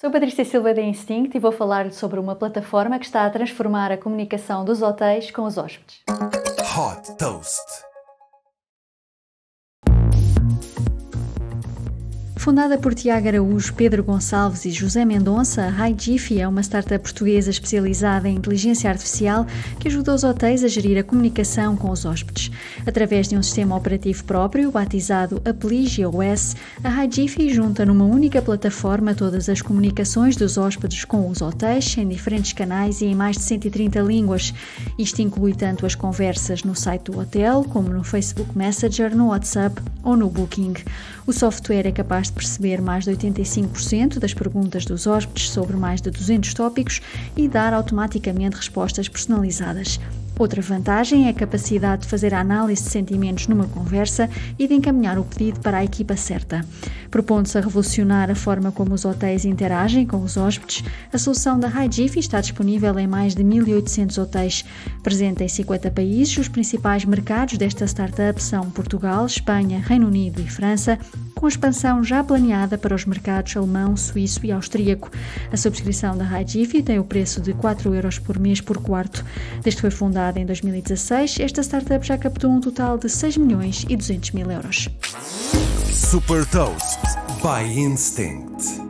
Sou Patrícia Silva da Instinct e vou falar-lhe sobre uma plataforma que está a transformar a comunicação dos hotéis com os hóspedes. Hot Toast. Fundada por Tiago Araújo, Pedro Gonçalves e José Mendonça, a HiJiffy é uma startup portuguesa especializada em inteligência artificial que ajuda os hotéis a gerir a comunicação com os hóspedes. Através de um sistema operativo próprio, batizado ApliGOS, a HiJiffy junta numa única plataforma todas as comunicações dos hóspedes com os hotéis em diferentes canais e em mais de 130 línguas. Isto inclui tanto as conversas no site do hotel, como no Facebook Messenger, no WhatsApp ou no Booking. O software é capaz de perceber mais de 85% das perguntas dos hóspedes sobre mais de 200 tópicos e dar automaticamente respostas personalizadas. Outra vantagem é a capacidade de fazer a análise de sentimentos numa conversa e de encaminhar o pedido para a equipa certa. Propondo-se a revolucionar a forma como os hotéis interagem com os hóspedes, a solução da HiJiffy está disponível em mais de 1.800 hotéis. Presente em 50 países, os principais mercados desta startup são Portugal, Espanha, Reino Unido e França, com expansão já planeada para os mercados alemão, suíço e austríaco. A subscrição da HiJiffy tem o preço de 4 euros por mês por quarto. Desde que foi fundada em 2016, esta startup já captou um total de 6 milhões e 200 mil euros. Super Toast by Instinct.